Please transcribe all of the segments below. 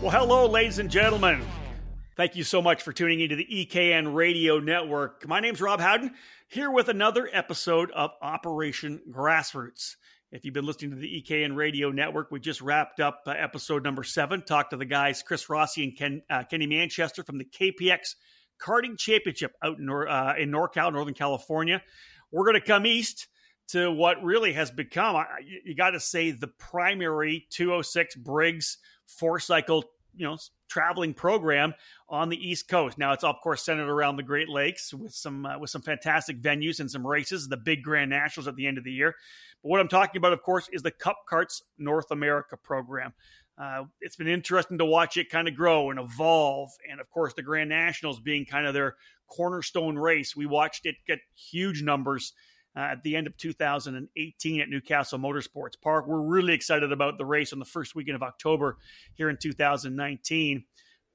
Well, hello, ladies and gentlemen. Thank you so much for tuning into the EKN Radio Network. My name's Rob Howden, here with another episode of Operation Grassroots. If you've been listening to the EKN Radio Network, we just wrapped up episode number 7. Talked to the guys Chris Rossi and Kenny Manchester from the KPX Karting Championship out in NorCal, Northern California. We're going to come east to what really has become, you got to say, the primary 206 Briggs four-cycle, traveling program on the East Coast. Now it's, of course, centered around the Great Lakes with some fantastic venues and some races, the big Grand Nationals at the end of the year. But what I'm talking about, of course, is the Cup Karts North America program. It's been interesting to watch it kind of grow and evolve. And, of course, the Grand Nationals being kind of their cornerstone race. We watched it get huge numbers at the end of 2018 at Newcastle Motorsports Park. We're really excited about the race on the first weekend of October here in 2019.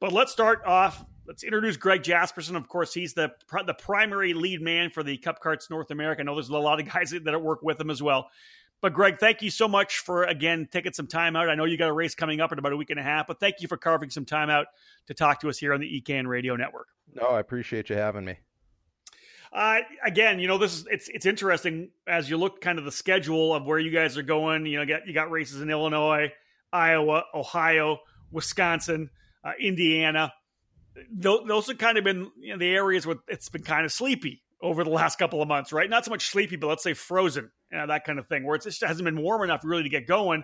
But let's start off. Let's introduce Greg Jasperson. Of course, he's the primary lead man for the Cup Karts North America. I know there's a lot of guys that work with him as well. But, Greg, thank you so much for, again, taking some time out. I know you got a race coming up in about a week and a half, but thank you for carving some time out to talk to us here on the EKN Radio Network. No, I appreciate you having me. Again, it's interesting as you look kind of the schedule of where you guys are going. You got races in Illinois, Iowa, Ohio, Wisconsin, Indiana. Those have kind of been the areas where it's been kind of sleepy over the last couple of months, right? Not so much sleepy, but let's say frozen, that kind of thing, where it just hasn't been warm enough really to get going.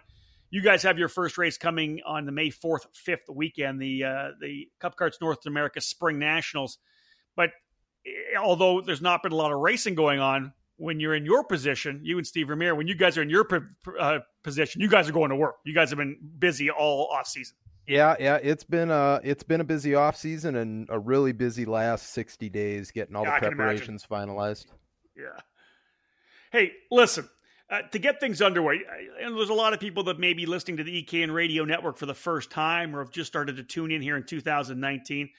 You guys have your first race coming on the May 4th, 5th weekend, the Cup Karts North America Spring Nationals, but although there's not been a lot of racing going on, when you're in your position, you and Steve Ramirez, when you guys are in your position, you guys are going to work. You guys have been busy all off season. Yeah. It's been a busy off season and a really busy last 60 days getting all the preparations finalized. Yeah. Hey, listen, to get things underway, and there's a lot of people that may be listening to the EKN Radio Network for the first time or have just started to tune in here in 2019.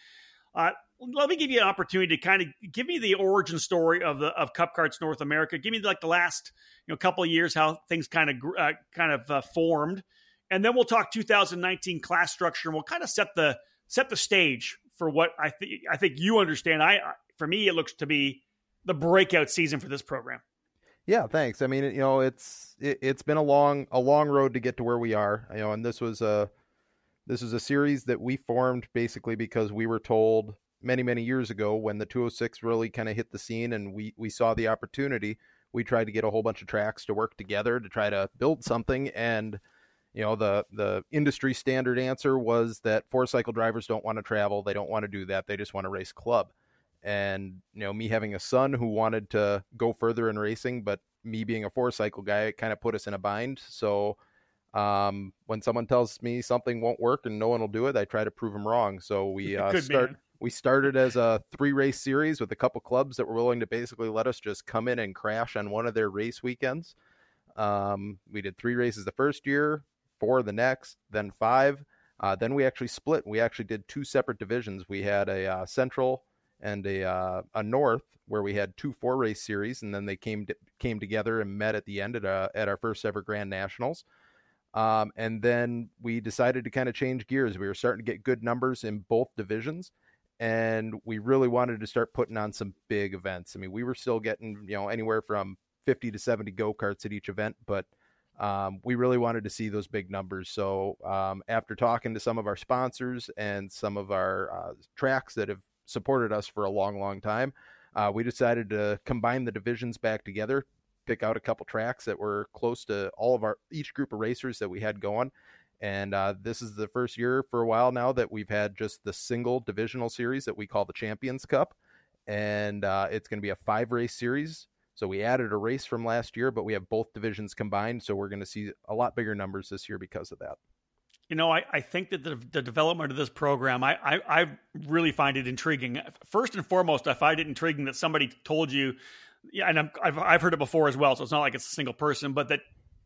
Let me give you an opportunity to kind of give me the origin story of Cup Karts North America. Give me like the last couple of years, how things kind of formed, and then we'll talk 2019 class structure, and we'll kind of set the stage for what I think you understand. For me, it looks to be the breakout season for this program. Yeah, thanks. I mean, it's been a long road to get to where we are. And this was a series that we formed basically because we were told many years ago when the 206 really kind of hit the scene and we saw the opportunity. We tried to get a whole bunch of tracks to work together to try to build something. And, the industry standard answer was that four-cycle drivers don't want to travel. They don't want to do that. They just want to race club. And, me having a son who wanted to go further in racing, but me being a four-cycle guy, it kind of put us in a bind. So when someone tells me something won't work and no one will do it, I try to prove them wrong. So we We started as a 3-race series with a couple clubs that were willing to basically let us just come in and crash on one of their race weekends. We did 3 races the first year, 4 the next, then 5. Then we actually split. We actually did 2 separate divisions. We had a central and a north where we had 2 4-race series, and then they came together and met at the end at our first ever Grand Nationals. And then we decided to kind of change gears. We were starting to get good numbers in both divisions. And we really wanted to start putting on some big events. I mean, we were still getting, anywhere from 50 to 70 go-karts at each event, but we really wanted to see those big numbers. So after talking to some of our sponsors and some of our tracks that have supported us for a long time, we decided to combine the divisions back together, pick out a couple tracks that were close to all of each group of racers that we had going. And this is the first year for a while now that we've had just the single divisional series that we call the Champions Cup. And it's going to be a 5-race series. So we added a race from last year, but we have both divisions combined. So we're going to see a lot bigger numbers this year because of that. I think that the development of this program, I really find it intriguing. First and foremost, I find it intriguing that somebody told you, and I've heard it before as well, so it's not like it's a single person, but that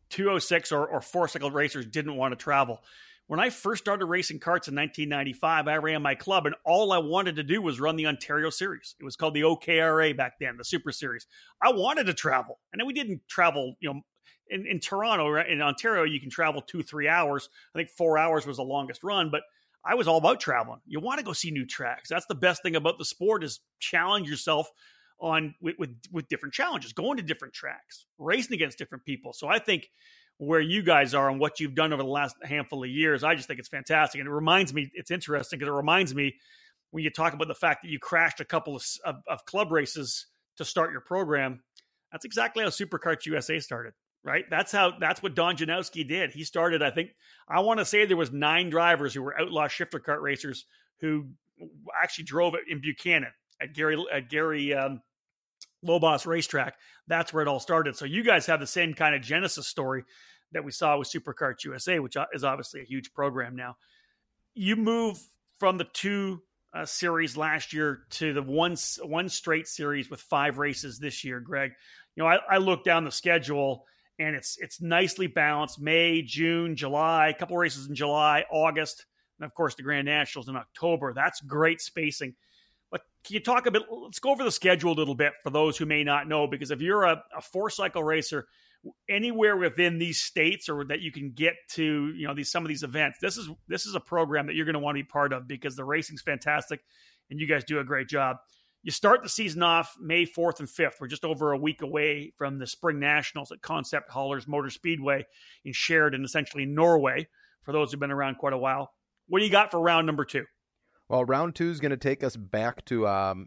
206 or four-cycle racers didn't want to travel. When I first started racing karts in 1995, I ran my club, and all I wanted to do was run the Ontario Series. It was called the OKRA back then, the Super Series. I wanted to travel, and then we didn't travel. In Toronto, right, in Ontario, you can travel 2-3 hours. I think 4 hours was the longest run, but I was all about traveling. You want to go see new tracks. That's the best thing about the sport, is challenge yourself on with different challenges, going to different tracks, racing against different people. So I think where you guys are and what you've done over the last handful of years, I just think it's fantastic. And it reminds me, it's interesting because it reminds me when you talk about the fact that you crashed a couple of club races to start your program. That's exactly how Superkarts USA started, right? That's what Don Janowski did. He started, I want to say there was 9 drivers who were outlaw shifter kart racers who actually drove it in Buchanan at Gary Lobos Racetrack. That's where it all started. So you guys have the same kind of genesis story that we saw with Superkarts USA, which is obviously a huge program now. You move from the 2 series last year to the one straight series with 5 races this year, Greg. You know, I look down the schedule and it's nicely balanced. May, June, July, a couple races in July, August, and of course the Grand Nationals in October. That's great spacing. But can you talk a bit? Let's go over the schedule a little bit for those who may not know, because if you're a 4-cycle racer anywhere within these states or that you can get to, you know, some of these events, this is a program that you're going to want to be part of because the racing's fantastic and you guys do a great job. You start the season off May 4th and 5th. We're just over a week away from the Spring Nationals at Concept Haulers Motor Speedway in Sheridan, essentially Norway, for those who've been around quite a while. What do you got for round number 2? Well, round 2 is going to take us back to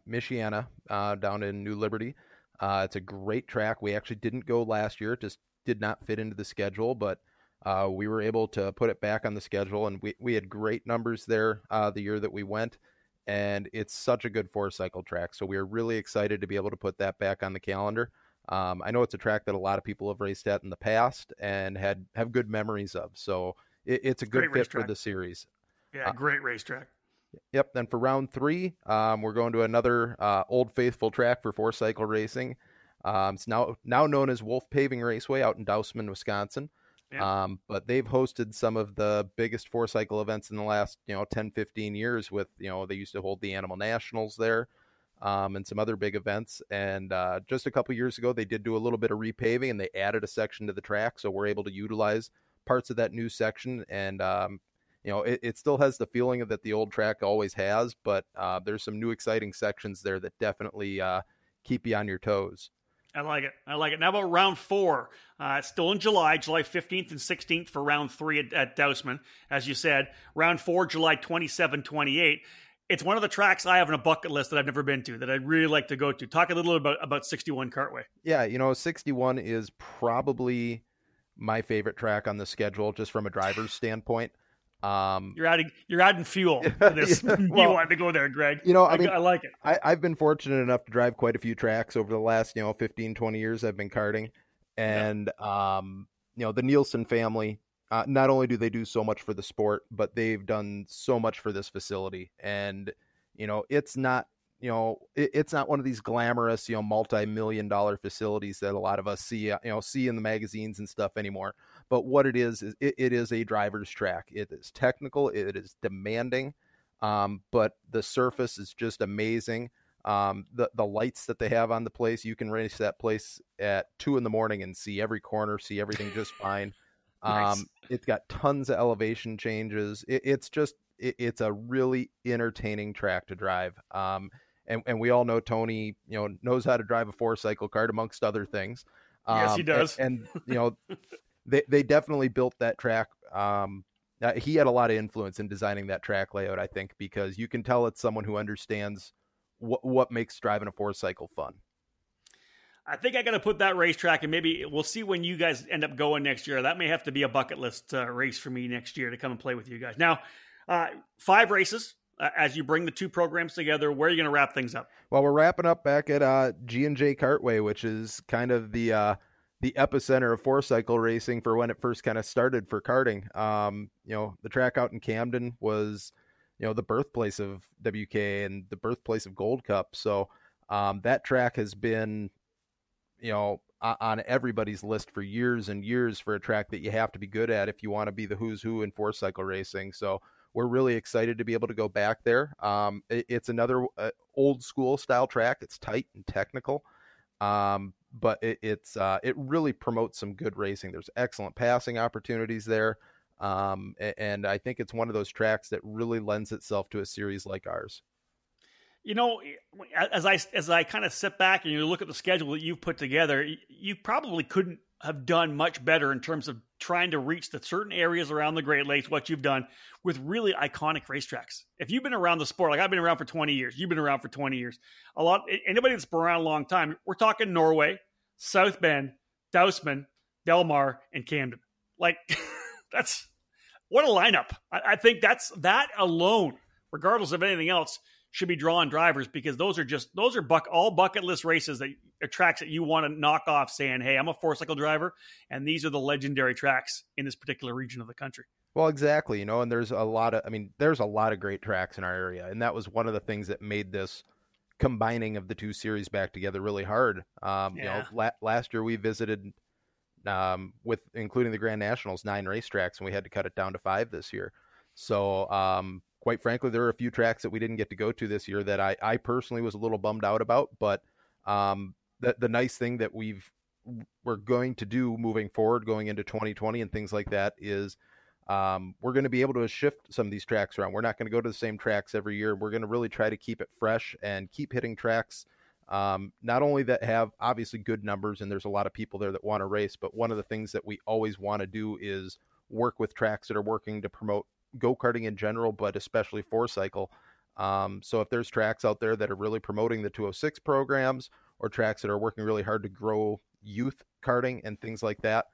Michiana down in New Liberty. It's a great track. We actually didn't go last year. It just did not fit into the schedule, but we were able to put it back on the schedule, and we had great numbers there the year that we went, and it's such a good 4-cycle track. So we are really excited to be able to put that back on the calendar. I know it's a track that a lot of people have raced at in the past and have good memories of. So it's a good fit racetrack for the series. Yeah, great racetrack. Yep. Then for round 3, we're going to another old faithful track for 4-cycle racing. It's now known as Wolf Paving Raceway out in Dousman, Wisconsin. Yeah. But they've hosted some of the biggest 4-cycle events in the last 10, 15 years with, they used to hold the Animal Nationals there and some other big events. And just a couple years ago, they did do a little bit of repaving and they added a section to the track. So we're able to utilize parts of that new section and it still has the feeling that the old track always has, but there's some new exciting sections there that definitely keep you on your toes. I like it. Now about round 4, it's still in July 15th and 16th for round 3 at Dousman. As you said, round 4, July 27, 28. It's one of the tracks I have on a bucket list that I've never been to that I'd really like to go to. Talk a little about 61 Kartway. Yeah. 61 is probably my favorite track on the schedule, just from a driver's standpoint. You're adding fuel to this. Yeah, well, you wanted to go there, Greg. I like it. I've been fortunate enough to drive quite a few tracks over the last, 15, 20 years I've been karting. And, the Nielsen family, not only do they do so much for the sport, but they've done so much for this facility. And, it's not one of these glamorous, multi-million-dollar facilities that a lot of us see, see in the magazines and stuff anymore. But what it is it is a driver's track. It is technical. It is demanding. But the surface is just amazing. The lights that they have on the place, you can race that place at 2 a.m. and see every corner, see everything just fine. Nice. It's got tons of elevation changes. It's a really entertaining track to drive. And we all know Tony, knows how to drive a 4-cycle kart amongst other things. Yes, he does. And they definitely built that track. He had a lot of influence in designing that track layout, I think, because you can tell it's someone who understands what makes driving a 4-cycle fun. I think I got to put that racetrack, and maybe we'll see when you guys end up going next year. That may have to be a bucket list race for me next year to come and play with you guys. Now, 5 races. As you bring the 2 programs together, where are you going to wrap things up? Well, we're wrapping up back at G&J Kartway, which is kind of the epicenter of 4-cycle racing for when it first kind of started for karting. The track out in Camden was, the birthplace of WK and the birthplace of Gold Cup. So that track has been, on everybody's list for years and years for a track that you have to be good at if you want to be the who's who in 4-cycle racing. So we're really excited to be able to go back there. It's another old school style track. It's tight and technical, but it really promotes some good racing. There's excellent passing opportunities there. And I think it's one of those tracks that really lends itself to a series like ours. You know, as I kind of sit back and you look at the schedule that you've put together, you probably couldn't have done much better in terms of trying to reach the certain areas around the Great Lakes, what you've done with really iconic racetracks. If you've been around the sport, like I've been around for 20 years, you've been around for 20 years. A lot, anybody that's been around a long time, we're talking Norway, South Bend, Dousman, Del Mar, and Camden. Like, that's what a lineup. I think that alone, regardless of anything else, should be drawing drivers, because those are all bucket list races, that are tracks that you want to knock off saying, hey, I'm a four-cycle driver, and these are the legendary tracks in this particular region of the country. Well, exactly. You know, and there's a lot of great tracks in our area. And that was one of the things that made this combining of the two series back together really hard. Last year we visited, with including the Grand Nationals, 9 racetracks, and we had to cut it down to 5 this year. So, quite frankly, there are a few tracks that we didn't get to go to this year that I personally was a little bummed out about. But the nice thing that we're going to do moving forward, going into 2020 and things like that, is we're going to be able to shift some of these tracks around. We're not going to go to the same tracks every year. We're going to really try to keep it fresh and keep hitting tracks, not only that have obviously good numbers and there's a lot of people there that want to race, but one of the things that we always want to do is work with tracks that are working to promote go-karting in general, but especially four-cycle. So if there's tracks out there that are really promoting the 206 programs, or tracks that are working really hard to grow youth karting and things like that,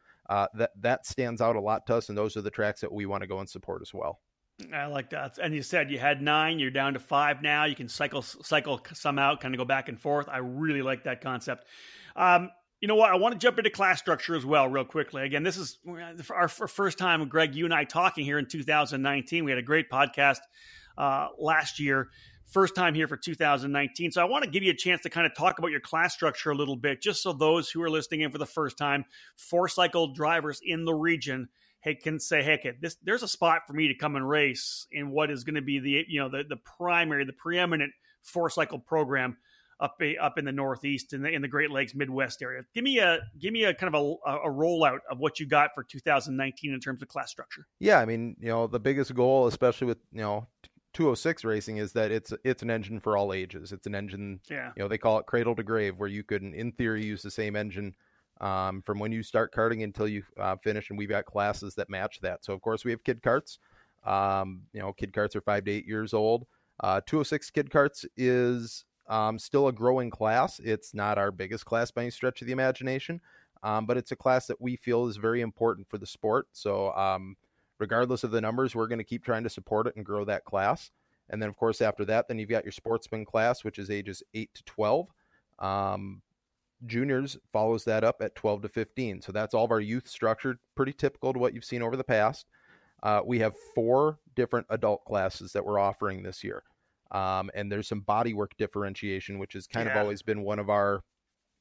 that stands out a lot to us, and those are the tracks that we want to go and support as well. I like that. And you said you had 9, you're down to 5 now. You can cycle some out, kind of go back and forth. I really like that concept. You know what? I want to jump into class structure as well real quickly. Again, this is our first time, Greg, you and I talking here in 2019. We had a great podcast last year, first time here for 2019. So I want to give you a chance to kind of talk about your class structure a little bit, just so those who are listening in for the first time, four-cycle drivers in the region, can say, heck, there's a spot for me to come and race in what is going to be the preeminent four-cycle program up in the Northeast, in the Great Lakes Midwest area. Give me a kind of a rollout of what you got for 2019 in terms of class structure. Yeah. I mean, you know, the biggest goal, especially with, you know, 206 racing, is that it's an engine for all ages. It's an engine, you know, they call it cradle to grave, where you could, in theory, use the same engine, from when you start karting until you finish. And we've got classes that match that. So of course we have kid karts. You know, kid karts are 5 to 8 years old. 206 kid karts is, still a growing class. It's not our biggest class by any stretch of the imagination, but it's a class that we feel is very important for the sport. So regardless of the numbers, we're going to keep trying to support it and grow that class. And then, of course, after that, then you've got your sportsman class, which is ages 8 to 12. Juniors follows that up at 12 to 15. So that's all of our youth structure, pretty typical to what you've seen over the past. We have 4 different adult classes that we're offering this year. And there's some bodywork differentiation, which has kind of always been one of our,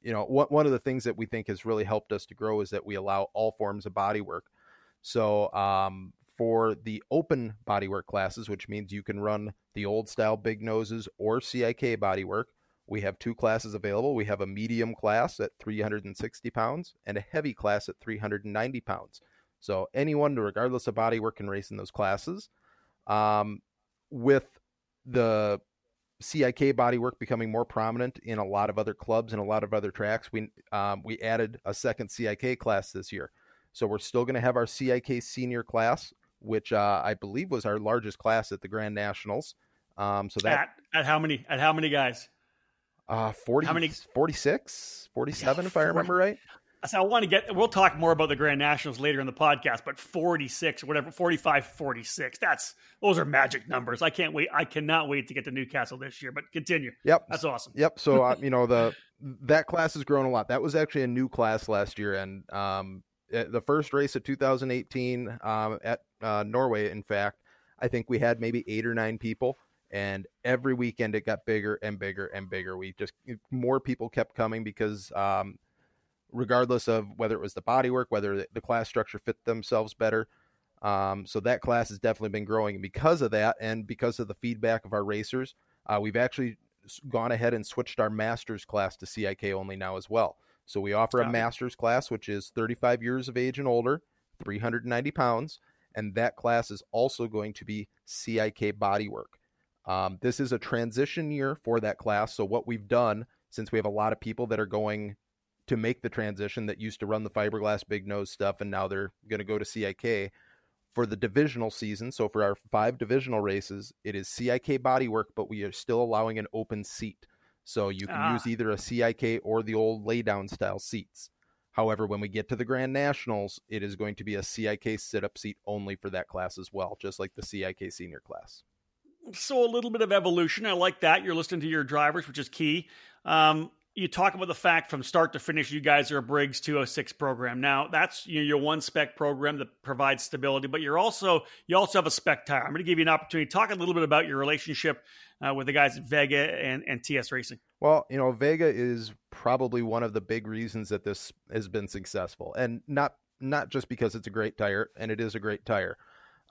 you know, one of the things that we think has really helped us to grow is that we allow all forms of bodywork. So for the open bodywork classes, which means you can run the old style big noses or CIK bodywork, we have 2 classes available. We have a medium class at 360 pounds and a heavy class at 390 pounds. So anyone, regardless of bodywork, can race in those classes. With the CIK bodywork becoming more prominent in a lot of other clubs and a lot of other tracks, we added a second CIK class this year. So we're still going to have our CIK senior class, which I believe was our largest class at the Grand Nationals. So that at how many? At how many guys? 40. How many? 46, 47, if I remember right. So I want to get, we'll talk more about the Grand Nationals later in the podcast, but 46, whatever, 45, 46, those are magic numbers. I can't wait. I cannot wait to get to Newcastle this year, but continue. Yep. That's awesome. Yep. So, you know, that class has grown a lot. That was actually a new class last year. And, the first race of 2018, at, Norway, in fact, I think we had maybe 8 or 9 people. And every weekend it got bigger and bigger and bigger. More people kept coming because, regardless of whether it was the bodywork, whether the class structure fit themselves better. So that class has definitely been growing. And because of that, and because of the feedback of our racers, we've actually gone ahead and switched our master's class to CIK only now as well. So we offer a master's class, which is 35 years of age and older, 390 pounds. and that class is also going to be CIK bodywork. This is a transition year for that class, so what we've done, since we have a lot of people that are going to make the transition that used to run the fiberglass big nose stuff, and now they're going to go to CIK for the divisional season. So for our 5 divisional races, it is CIK bodywork, but we are still allowing an open seat. So you can use either a CIK or the old laydown style seats. However, when we get to the Grand Nationals, it is going to be a CIK sit-up seat only for that class as well, just like the CIK senior class. So a little bit of evolution. I like that. You're listening to your drivers, which is key. You talk about the fact from start to finish, you guys are a Briggs 206 program. Now, that's your one spec program that provides stability, but you also have a spec tire. I'm going to give you an opportunity to talk a little bit about your relationship with the guys at Vega and TS Racing. Well, Vega is probably one of the big reasons that this has been successful, and not just because it's a great tire, and it is a great tire.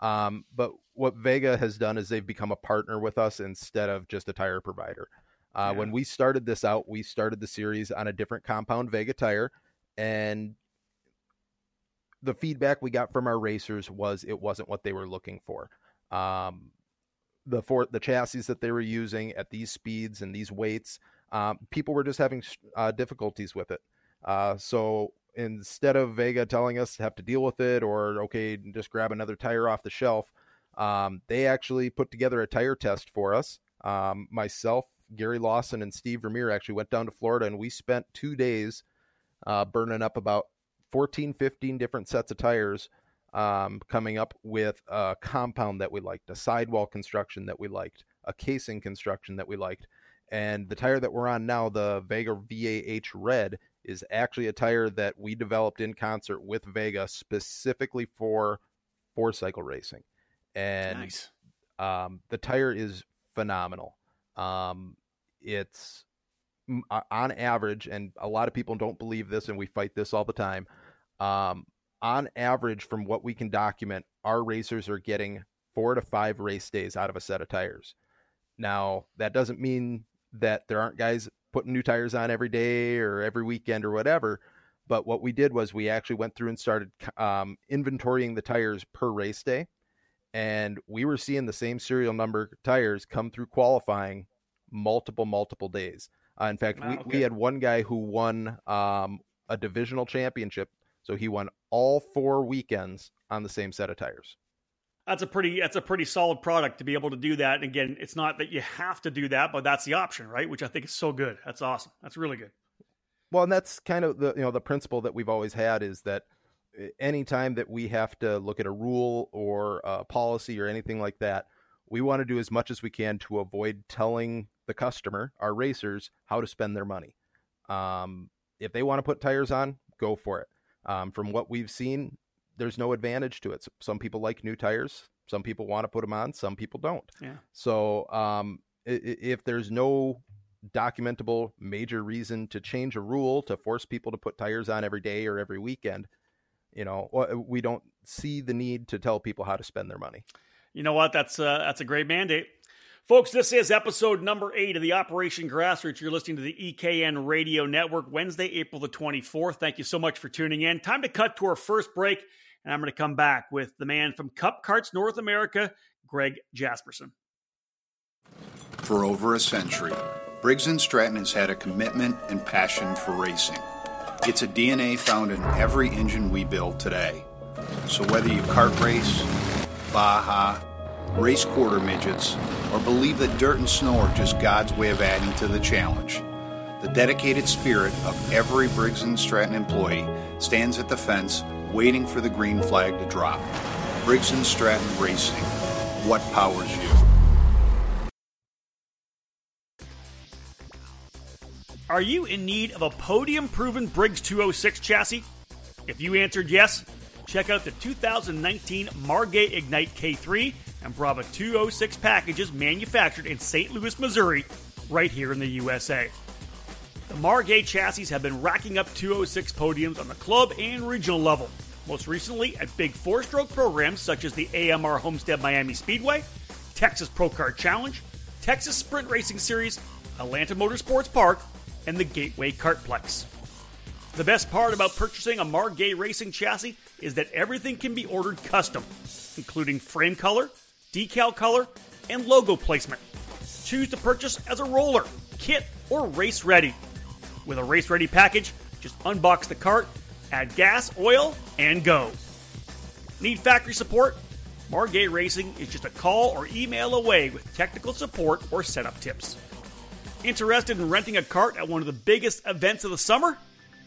But what Vega has done is they've become a partner with us instead of just a tire provider. Yeah. When we started this out, we started the series on a different compound Vega tire, and the feedback we got from our racers was it wasn't what they were looking for. The chassis that they were using at these speeds and these weights, people were just having difficulties with it. So instead of Vega telling us to have to deal with it or, okay, just grab another tire off the shelf, they actually put together a tire test for us. Myself, Gary Lawson, and Steve Vermeer actually went down to Florida, and we spent 2 days burning up about 14, 15 different sets of tires, coming up with a compound that we liked, a sidewall construction that we liked, a casing construction that we liked. And the tire that we're on now, the Vega VAH Red, is actually a tire that we developed in concert with Vega specifically for four-cycle racing. And nice. The tire is phenomenal. It's on average, and a lot of people don't believe this, and we fight this all the time. On average, from what we can document, our racers are getting 4 to 5 race days out of a set of tires. Now, that doesn't mean that there aren't guys putting new tires on every day or every weekend or whatever. But what we did was we actually went through and started inventorying the tires per race day. And we were seeing the same serial number tires come through qualifying multiple days. In fact, we had one guy who won a divisional championship. So he won all 4 weekends on the same set of tires. That's a pretty solid product to be able to do that. And again, it's not that you have to do that, but that's the option, right? Which I think is so good. That's awesome. That's really good. Well, and that's kind of the principle that we've always had, is that anytime that we have to look at a rule or a policy or anything like that, we want to do as much as we can to avoid telling the customer, our racers, how to spend their money. If they want to put tires on, go for it. From what we've seen, there's no advantage to it. Some people like new tires. Some people want to put them on. Some people don't. Yeah. So if there's no documentable major reason to change a rule to force people to put tires on every day or every weekend, we don't see the need to tell people how to spend their money. You know what? That's a great mandate. Folks, this is episode number 8 of the Operation Grassroots. You're listening to the EKN Radio Network, Wednesday, April the 24th. Thank you so much for tuning in. Time to cut to our first break, and I'm going to come back with the man from Cup Karts North America, Greg Jasperson. For over a century, Briggs & Stratton has had a commitment and passion for racing. It's a DNA found in every engine we build today. So whether you kart race, Baja, race quarter midgets, or believe that dirt and snow are just God's way of adding to the challenge, the dedicated spirit of every Briggs & Stratton employee stands at the fence waiting for the green flag to drop. Briggs & Stratton Racing, what powers you? Are you in need of a podium-proven Briggs 206 chassis? If you answered yes, check out the 2019 Margay Ignite K3 and Brava 206 packages manufactured in St. Louis, Missouri, right here in the USA. The Margay chassis have been racking up 206 podiums on the club and regional level, most recently at big 4-stroke programs such as the AMR Homestead Miami Speedway, Texas Pro Kart Challenge, Texas Sprint Racing Series, Atlanta Motorsports Park, and the Gateway Kartplex. The best part about purchasing a Margay Racing chassis is that everything can be ordered custom. including frame color, decal color, and logo placement. Choose to purchase as a roller, kit, or race ready. With a race ready package, just unbox the cart, add gas, oil, and go. Need factory support? Margay Racing is just a call or email away with technical support or setup tips. Interested in renting a cart at one of the biggest events of the summer?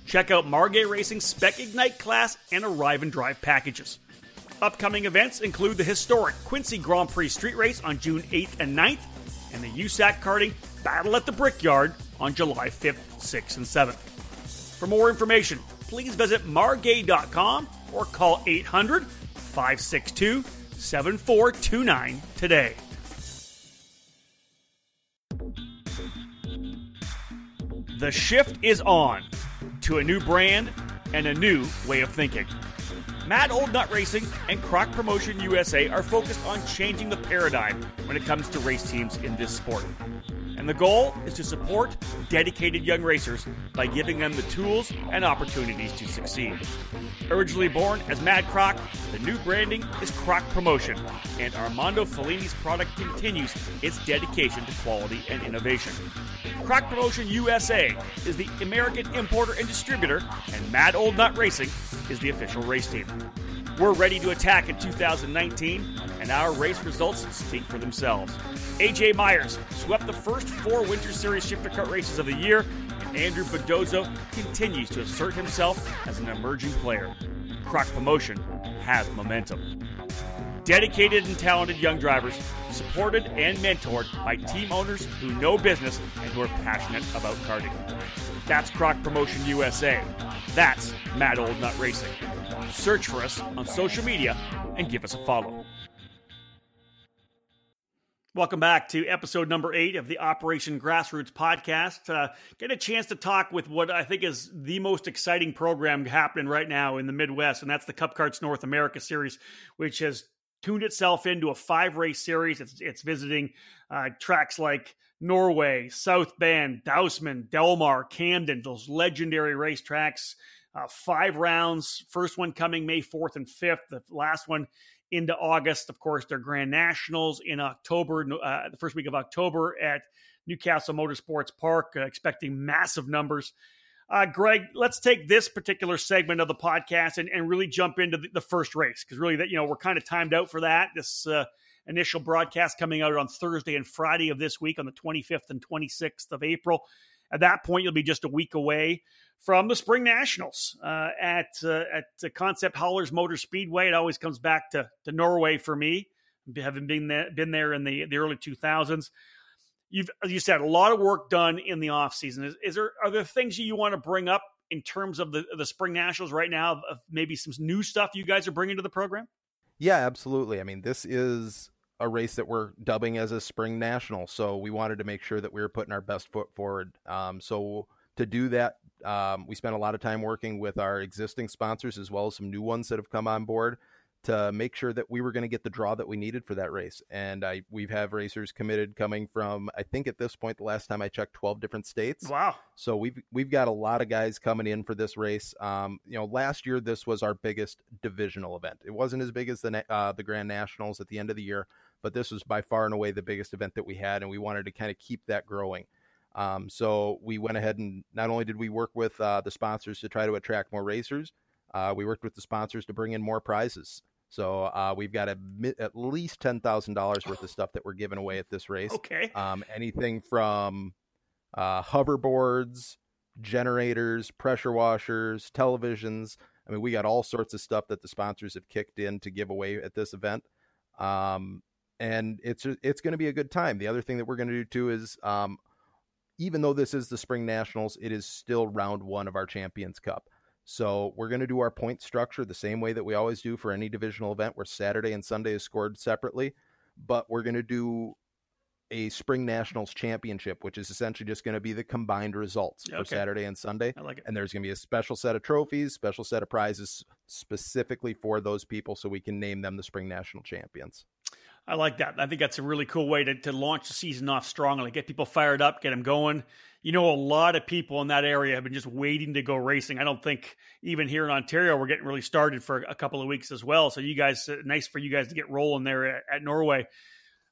Check out Margay Racing's Spec Ignite class and Arrive and Drive packages. Upcoming events include the historic Quincy Grand Prix Street Race on June 8th and 9th, and the USAC Karting Battle at the Brickyard on July 5th, 6th, and 7th. For more information, please visit margay.com or call 800-562-7429 today. The shift is on to a new brand and a new way of thinking. Mad Old Nut Racing and Croc Promotion USA are focused on changing the paradigm when it comes to race teams in this sport. And the goal is to support dedicated young racers by giving them the tools and opportunities to succeed. Originally born as Mad Croc, the new branding is Croc Promotion, and Armando Fellini's product continues its dedication to quality and innovation. Croc Promotion USA is the American importer and distributor, and Mad Old Nut Racing is the official race team. We're ready to attack in 2019, and our race results speak for themselves. AJ Myers swept the first 4 Winter Series Shifter Kart races of the year, and Andrew Bagdozo continues to assert himself as an emerging player. Croc Promotion has momentum. Dedicated and talented young drivers, supported and mentored by team owners who know business and who are passionate about karting. That's Croc Promotion USA. That's Mad Old Nut Racing. Search for us on social media and give us a follow. Welcome back to episode number 8 of the Operation Grassroots podcast. Get a chance to talk with what I think is the most exciting program happening right now in the Midwest, and that's the Cup Karts North America series, which has tuned itself into a 5-race series. It's visiting tracks like Norway, South Bend, Dousman, Delmar, Camden, those legendary racetracks. 5 rounds, first one coming May 4th and 5th, the last one into August. Of course, their Grand Nationals in October, the first week of October at Newcastle Motorsports Park, expecting massive numbers. Greg, let's take this particular segment of the podcast and really jump into the first race, because really that, we're kind of timed out for that. This initial broadcast coming out on Thursday and Friday of this week on the 25th and 26th of April. At that point, you'll be just a week away from the Spring Nationals at Concept Haulers Motor Speedway. It always comes back to Norway for me, having been there in the early 2000s. You've, as you said, a lot of work done in the offseason. Are there things you want to bring up in terms of the Spring Nationals right now, of maybe some new stuff you guys are bringing to the program? Yeah, absolutely. I mean, this is a race that we're dubbing as a Spring National, so we wanted to make sure that we were putting our best foot forward. So to do that, we spent a lot of time working with our existing sponsors as well as some new ones that have come on board to make sure that we were going to get the draw that we needed for that race. And we've had racers committed coming from, I think at this point, the last time I checked, 12 different states. Wow. So we've got a lot of guys coming in for this race. Last year, this was our biggest divisional event. It wasn't as big as the Grand Nationals at the end of the year, but this was by far and away the biggest event that we had, and we wanted to kind of keep that growing. So we went ahead, and not only did we work with the sponsors to try to attract more racers, we worked with the sponsors to bring in more prizes. So we've got at least $10,000 worth of stuff that we're giving away at this race. Okay. Anything from hoverboards, generators, pressure washers, televisions. I mean, we got all sorts of stuff that the sponsors have kicked in to give away at this event. And it's going to be a good time. The other thing that we're going to do too is, even though this is the Spring Nationals, it is still round one of our Champions Cup. So we're going to do our point structure the same way that we always do for any divisional event, where Saturday and Sunday is scored separately, but we're going to do a Spring Nationals Championship, which is essentially just going to be the combined results for Saturday and Sunday. I like it. And there's going to be a special set of trophies, special set of prizes specifically for those people, so we can name them the Spring National Champions. I like that. I think that's a really cool way to launch the season off strongly, get people fired up, get them going. You know, a lot of people in that area have been just waiting to go racing. I don't think even here in Ontario, we're getting really started for a couple of weeks as well. So you guys, nice for you guys to get rolling there at Norway.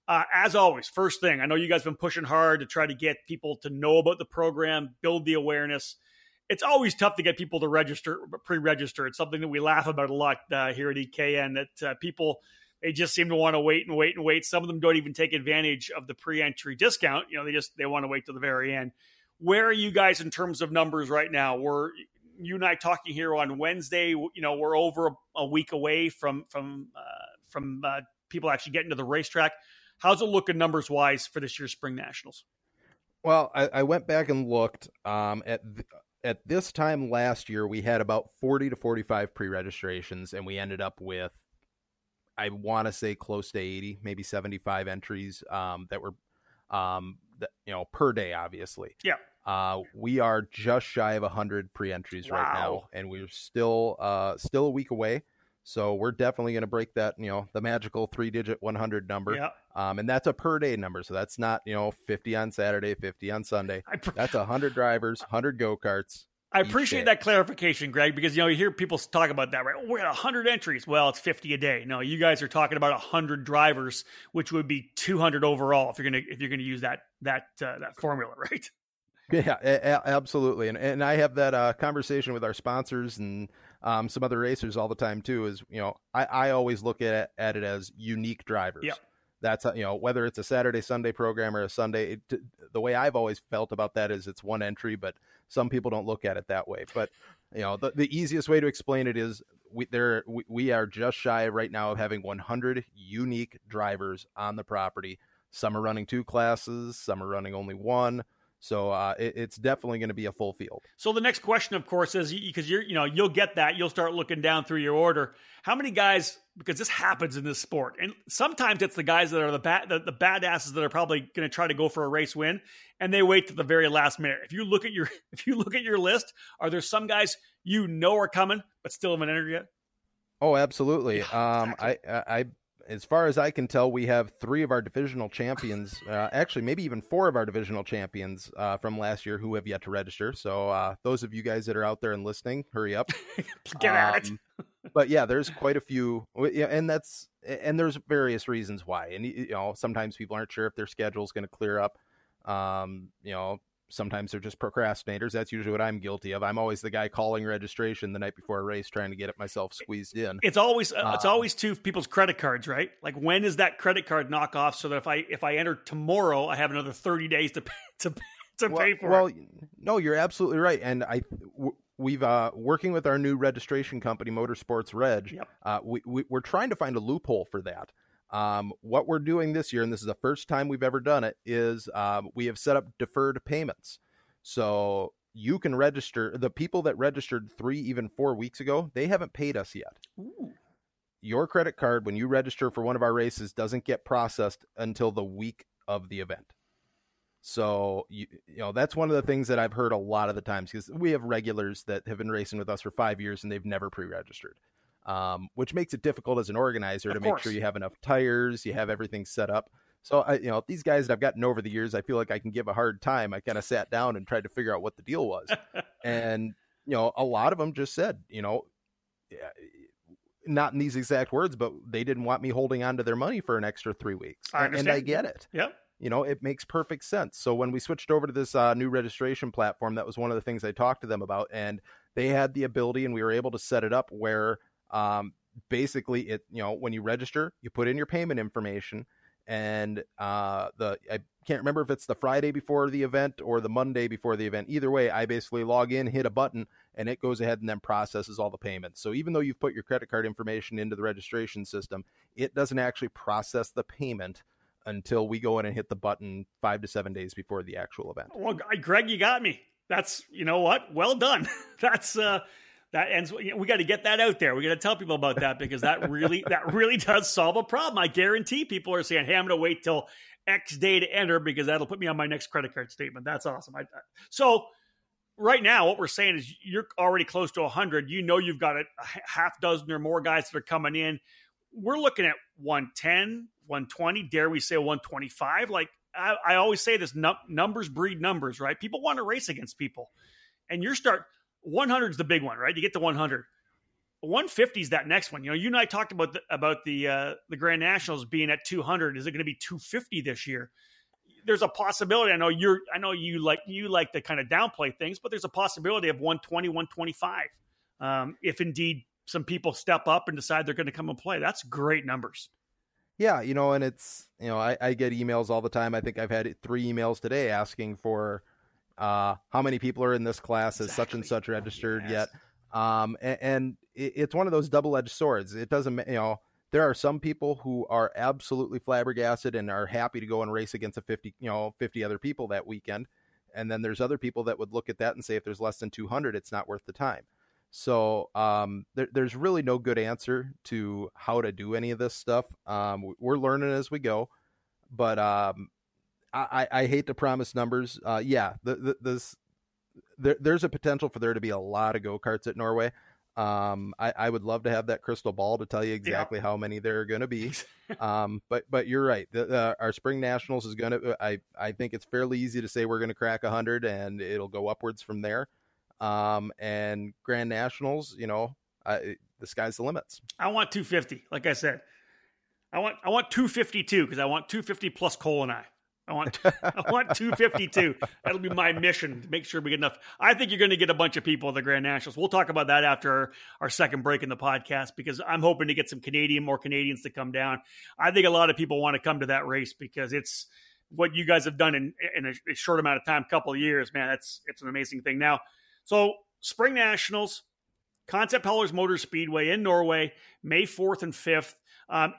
As always, first thing, I know you guys have been pushing hard to try to get people to know about the program, build the awareness. It's always tough to get people to register, pre-register. It's something that we laugh about a lot here at EKN, that people, they just seem to want to wait and wait and wait. Some of them don't even take advantage of the pre-entry discount. You know, they want to wait till the very end. Where are you guys in terms of numbers right now? We're, you and I talking here on Wednesday. You know, we're over a week away from people actually getting to the racetrack. How's it looking numbers wise for this year's Spring Nationals? Well, I went back and looked at this time last year, we had about 40 to 45 pre-registrations, and we ended up with, I want to say, close to 80, maybe 75 entries that were, per day, obviously. Yeah. We are just shy of 100 pre-entries right now, and we're still a week away. So we're definitely going to break that, the magical 3-digit 100 number. Yeah. And that's a per day number. So that's not, 50 on Saturday, 50 on Sunday. That's 100 drivers, 100 go-karts. I appreciate that clarification, Greg, because, you hear people talk about that, right? We're at 100 entries. Well, it's 50 a day. No, you guys are talking about 100 drivers, which would be 200 overall if you're going to use that formula, right? Yeah, absolutely. And I have that conversation with our sponsors and some other racers all the time too, is, I always look at it as unique drivers. Yep. That's, whether it's a Saturday, Sunday program or a Sunday, the way I've always felt about that is it's one entry, but some people don't look at it that way. But, the easiest way to explain it is we are just shy right now of having 100 unique drivers on the property. Some are running two classes, some are running only one. So it's definitely going to be a full field. So the next question, of course, is because you'll get that. You'll start looking down through your order. How many guys, because this happens in this sport, and sometimes it's the guys that are the badasses that are probably going to try to go for a race win, and they wait to the very last minute. If you look at your list, are there some guys are coming but still haven't entered yet? Oh, absolutely. Exactly. I as far as I can tell, we have 3 of our divisional champions, actually maybe even 4 of our divisional champions from last year who have yet to register. So those of you guys that are out there and listening, hurry up. Get at it. But yeah, there's quite a few. And there's various reasons why. And, sometimes people aren't sure if their schedule's going to clear up. Sometimes they're just procrastinators. That's usually what I'm guilty of. I'm always the guy calling registration the night before a race, trying to get it myself squeezed in. It's always to people's credit cards, right? Like, when is that credit card knockoff? So that if I enter tomorrow, I have another 30 days to pay for it. Well, no, you're absolutely right. And we've working with our new registration company, Motorsports Reg. Yep. We're trying to find a loophole for that. What we're doing this year, and this is the first time we've ever done it, is we have set up deferred payments. So you can register. The people that registered 3, even 4 weeks ago, they haven't paid us yet. Ooh. Your credit card, when you register for one of our races, doesn't get processed until the week of the event. So, that's one of the things that I've heard a lot of the times, because we have regulars that have been racing with us for 5 years and they've never pre-registered. Which makes it difficult as an organizer to make sure you have enough tires, you have everything set up. So, these guys that I've gotten over the years, I feel like I can give a hard time. I kind of sat down and tried to figure out what the deal was. And, a lot of them just said, not in these exact words, but they didn't want me holding on to their money for an extra 3 weeks. I understand. And I get it. Yep. It makes perfect sense. So when we switched over to this new registration platform, that was one of the things I talked to them about. And they had the ability, and we were able to set it up where, basically it, when you register, you put in your payment information, and, I can't remember if it's the Friday before the event or the Monday before the event. Either way, I basically log in, hit a button, and it goes ahead and then processes all the payments. So even though you've put your credit card information into the registration system, it doesn't actually process the payment until we go in and hit the button 5 to 7 days before the actual event. Well, Greg, you got me. That's, well done. That's, that ends. We got to get that out there. We got to tell people about that, because that really does solve a problem. I guarantee people are saying, "Hey, I'm going to wait till X day to enter because that'll put me on my next credit card statement." That's awesome. So right now, what we're saying is you're already close to 100. You've got a half dozen or more guys that are coming in. We're looking at 110, 120, dare we say 125. Like I always say this, numbers breed numbers, right? People want to race against people. And your start, 100 is the big one, right? You get to 100. 150 is that next one. You know, you and I talked about the Grand Nationals being at 200. Is it going to be 250 this year? There's a possibility. I know you like to kind of downplay things, but there's a possibility of 120, 125. If indeed some people step up and decide they're going to come and play, that's great numbers. Yeah. You know, and it's, you know, I get emails all the time. I think I've had 3 emails today asking for, how many people are in this class is such and such registered yet. And it's one of those double-edged swords. It doesn't, you know, there are some people who are absolutely flabbergasted and are happy to go and race against 50 other people that weekend. And then there's other people that would look at that and say, if there's less than 200, it's not worth the time. So there's really no good answer to how to do any of this stuff. We're learning as we go, but I hate to promise numbers. There's a potential for there to be a lot of go-karts at Norway. I would love to have that crystal ball to tell you exactly how many there are going to be. But you're right. Our spring nationals is going to, I think it's fairly easy to say we're going to crack 100 and it'll go upwards from there. And Grand Nationals, you know, the sky's the limits. I want 250. Like I said, I want 252 because I want 250 plus Cole and I want 252. That'll be my mission to make sure we get enough. I think you're going to get a bunch of people at the Grand Nationals. We'll talk about that after our second break in the podcast, because I'm hoping to get some more Canadians to come down. I think a lot of people want to come to that race because it's what you guys have done in a short amount of time, couple of years, man. It's an amazing thing. Now, so Spring Nationals, Concept Haulers Motor Speedway in Norway, May 4th and 5th.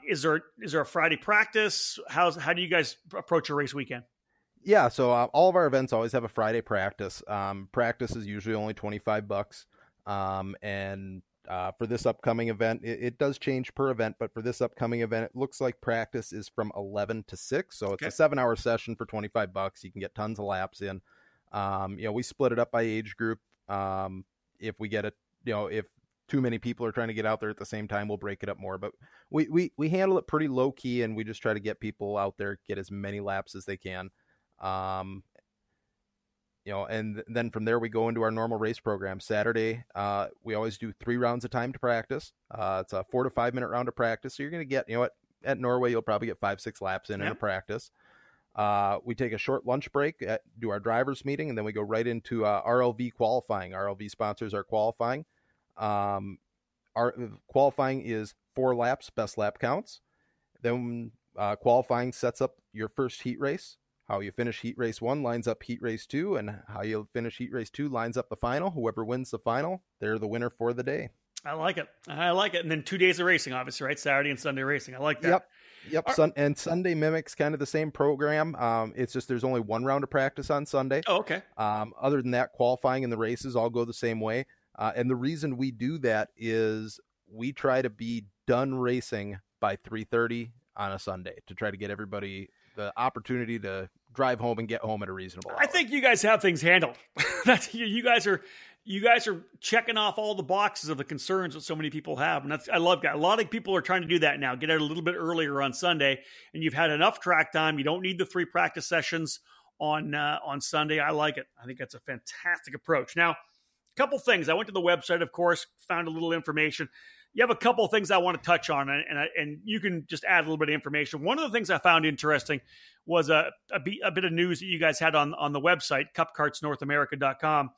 Is there a Friday practice? How do you guys approach a race weekend? Yeah, so all of our events always have a Friday practice. Practice is usually only $25. For this upcoming event, it does change per event, but for this upcoming event, it looks like practice is from 11 to 6. So it's a 7-hour session for $25. You can get tons of laps in. You know, we split it up by age group. If we get it, you know, if too many people are trying to get out there at the same time, we'll break it up more, but we handle it pretty low key, and we just try to get people out there, get as many laps as they can. You know, and then from there we go into our normal race program. Saturday, we always do 3 rounds of time to practice. It's a 4 to 5 minute round of practice. So you're going to get, you know, at Norway, you'll probably get 5-6 laps in a practice. We take a short lunch break, do our driver's meeting, and then we go right into RLV qualifying. RLV sponsors our qualifying. Our qualifying is 4 laps, best lap counts. Then qualifying sets up your first heat race. How you finish heat race 1 lines up heat race 2, and how you finish heat race 2 lines up the final. Whoever wins the final, they're the winner for the day. I like it. And then 2 days of racing, obviously, right? Saturday and Sunday racing. I like that. Yep. And Sunday mimics kind of the same program. It's just there's only 1 round of practice on Sunday. Oh, okay. Other than that, qualifying and the races all go the same way. And the reason we do that is we try to be done racing by 3:30 on a Sunday to try to get everybody the opportunity to drive home and get home at a reasonable hour. I think you guys have things handled. You guys are checking off all the boxes of the concerns that so many people have. And I love that. A lot of people are trying to do that now, get out a little bit earlier on Sunday, and you've had enough track time. You don't need the 3 practice sessions on Sunday. I like it. I think that's a fantastic approach. Now, a couple things. I went to the website, of course, found a little information. You have a couple of things I want to touch on, and you can just add a little bit of information. One of the things I found interesting was a bit of news that you guys had on the website, cupkartsnorthamerica.com.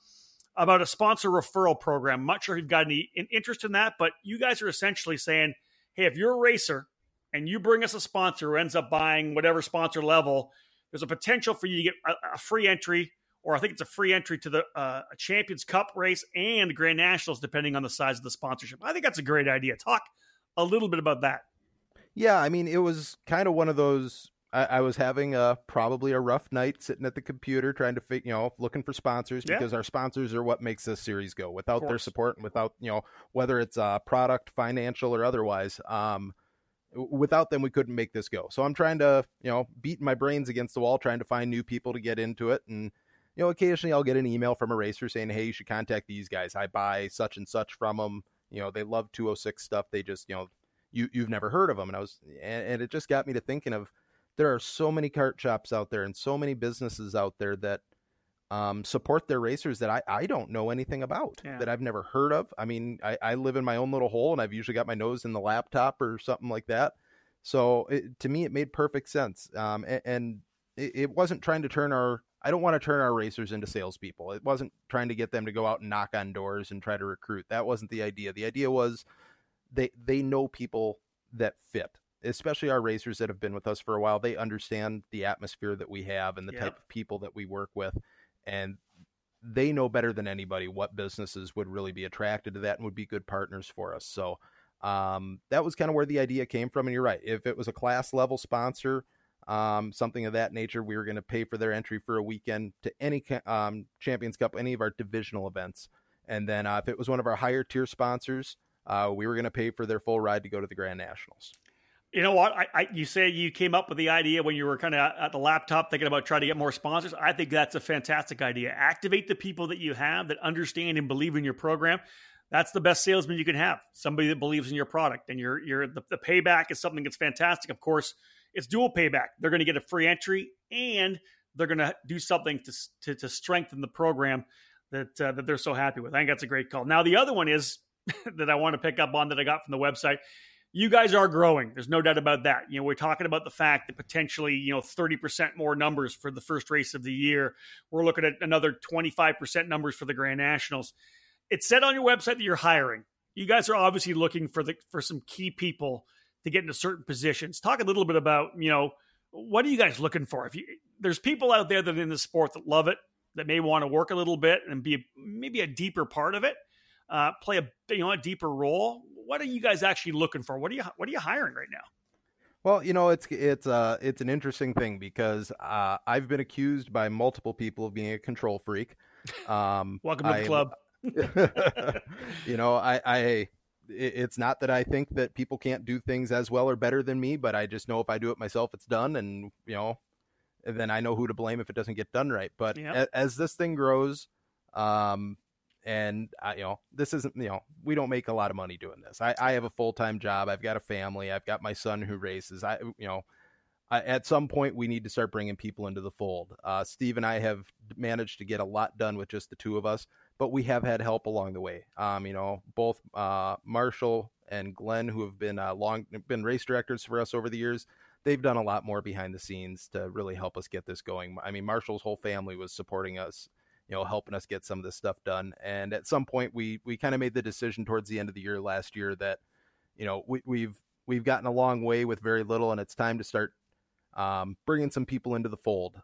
about a sponsor referral program. I'm not sure if you've got any interest in that, but you guys are essentially saying, hey, if you're a racer and you bring us a sponsor who ends up buying whatever sponsor level, there's a potential for you to get a free entry, or I think it's a free entry to the Champions Cup race and Grand Nationals, depending on the size of the sponsorship. I think that's a great idea. Talk a little bit about that. Yeah, I mean, it was kind of one of those, I was having probably a rough night sitting at the computer trying to looking for sponsors, because our sponsors are what makes this series go. Without their support, and without, you know, whether it's product, financial, or otherwise, without them, we couldn't make this go. So I'm trying to, you know, beat my brains against the wall, trying to find new people to get into it. And, you know, occasionally I'll get an email from a racer saying, hey, you should contact these guys. I buy such and such from them. You know, they love 206 stuff. They just, you know, you've never heard of them. And and it just got me to thinking of, there are so many kart shops out there and so many businesses out there that support their racers that I don't know anything about, that I've never heard of. I mean, I live in my own little hole, and I've usually got my nose in the laptop or something like that. So to me, it made perfect sense. And it wasn't trying to I don't want to turn our racers into salespeople. It wasn't trying to get them to go out and knock on doors and try to recruit. That wasn't the idea. The idea was they know people that fit, especially our racers that have been with us for a while. They understand the atmosphere that we have and the type of people that we work with. And they know better than anybody what businesses would really be attracted to that and would be good partners for us. So that was kind of where the idea came from. And you're right. If it was a class level sponsor, something of that nature, we were going to pay for their entry for a weekend to any Champions Cup, any of our divisional events. And then if it was one of our higher tier sponsors, we were going to pay for their full ride to go to the Grand Nationals. You know what? You say you came up with the idea when you were kind of at the laptop thinking about trying to get more sponsors. I think that's a fantastic idea. Activate the people that you have that understand and believe in your program. That's the best salesman you can have, somebody that believes in your product. And the payback is something that's fantastic. Of course, it's dual payback. They're going to get a free entry, and they're going to do something to strengthen the program that they're so happy with. I think that's a great call. Now, the other one is that I want to pick up on that I got from the website. You guys are growing. There's no doubt about that. You know, we're talking about the fact that potentially, 30% more numbers for the first race of the year. We're looking at another 25% numbers for the Grand Nationals. It said on your website that you're hiring. You guys are obviously looking for some key people to get into certain positions. Talk a little bit about, what are you guys looking for? There's people out there that are in the sport that love it, that may want to work a little bit and be maybe a deeper part of it, play a deeper role. What are you guys actually looking for? What are you hiring right now? Well, it's an interesting thing because I've been accused by multiple people of being a control freak. Welcome to the club. It's not that I think that people can't do things as well or better than me, but I just know if I do it myself, it's done. And, then I know who to blame if it doesn't get done right. But as this thing grows, and this isn't, we don't make a lot of money doing this. I have a full-time job. I've got a family. I've got my son who races. At some point we need to start bringing people into the fold. Steve and I have managed to get a lot done with just the two of us, but we have had help along the way. Both Marshall and Glenn, who have been long race directors for us over the years, they've done a lot more behind the scenes to really help us get this going. I mean, Marshall's whole family was supporting us, helping us get some of this stuff done. And at some point we kind of made the decision towards the end of the year last year that, we've gotten a long way with very little, and it's time to start bringing some people into the fold.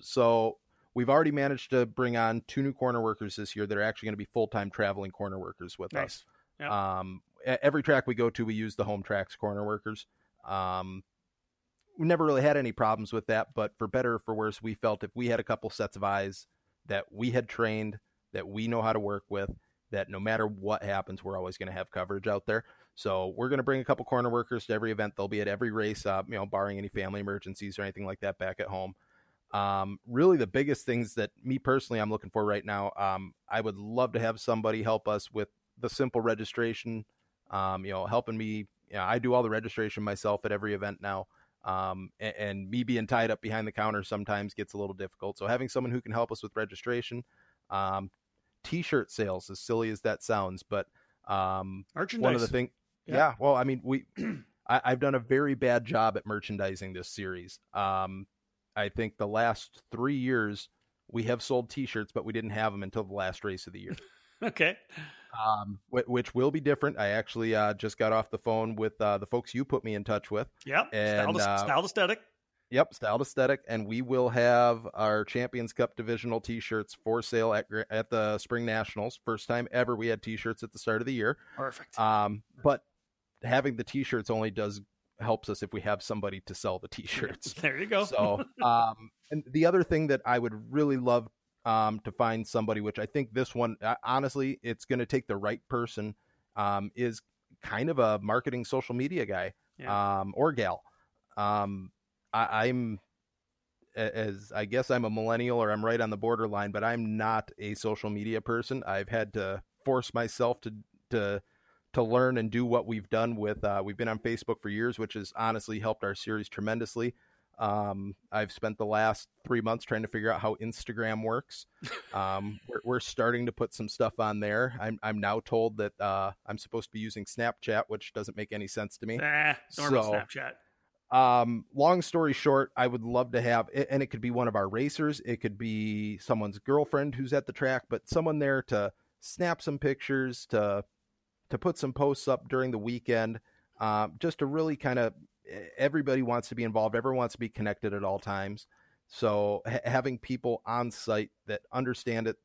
So we've already managed to bring on two new corner workers this year that are actually going to be full-time traveling corner workers with us. Yep. Every track we go to, we use the home tracks corner workers. We never really had any problems with that, but for better or for worse, we felt if we had a couple sets of eyes that we had trained, that we know how to work with, that no matter what happens, we're always going to have coverage out there. So we're going to bring a couple corner workers to every event. They'll be at every race, barring any family emergencies or anything like that back at home. Really the biggest things that me personally, I'm looking for right now. I would love to have somebody help us with the simple registration, helping me. I do all the registration myself at every event now. And me being tied up behind the counter sometimes gets a little difficult. So having someone who can help us with registration, t-shirt sales, as silly as that sounds, but, merchandise. One of the things, well, I mean, I've done a very bad job at merchandising this series. I think the last 3 years we have sold t-shirts, but we didn't have them until the last race of the year. Okay. Which will be different. I actually just got off the phone with the folks you put me in touch with. Yep. And, Styled Aesthetic. Yep. Styled Aesthetic. And we will have our Champions Cup divisional t-shirts for sale at the Spring Nationals. First time ever we had t-shirts at the start of the year. Perfect. But having the t-shirts only helps us if we have somebody to sell the t-shirts. There you go. So, and the other thing that I would really love to find somebody, which I think this one, honestly, it's going to take the right person, is kind of a marketing social media guy, or gal. I guess I'm a millennial, or I'm right on the borderline, but I'm not a social media person. I've had to force myself to to learn and do what we've done with, we've been on Facebook for years, which has honestly helped our series tremendously. I've spent the last 3 months trying to figure out how Instagram works. We're starting to put some stuff on there. I'm now told that, I'm supposed to be using Snapchat, which doesn't make any sense to me. Snapchat. Long story short, I would love to have, and it could be one of our racers. It could be someone's girlfriend who's at the track, but someone there to snap some pictures, to put some posts up during the weekend, just to really kind of, everybody wants to be involved. Everyone wants to be connected at all times. So having people on site that understand it,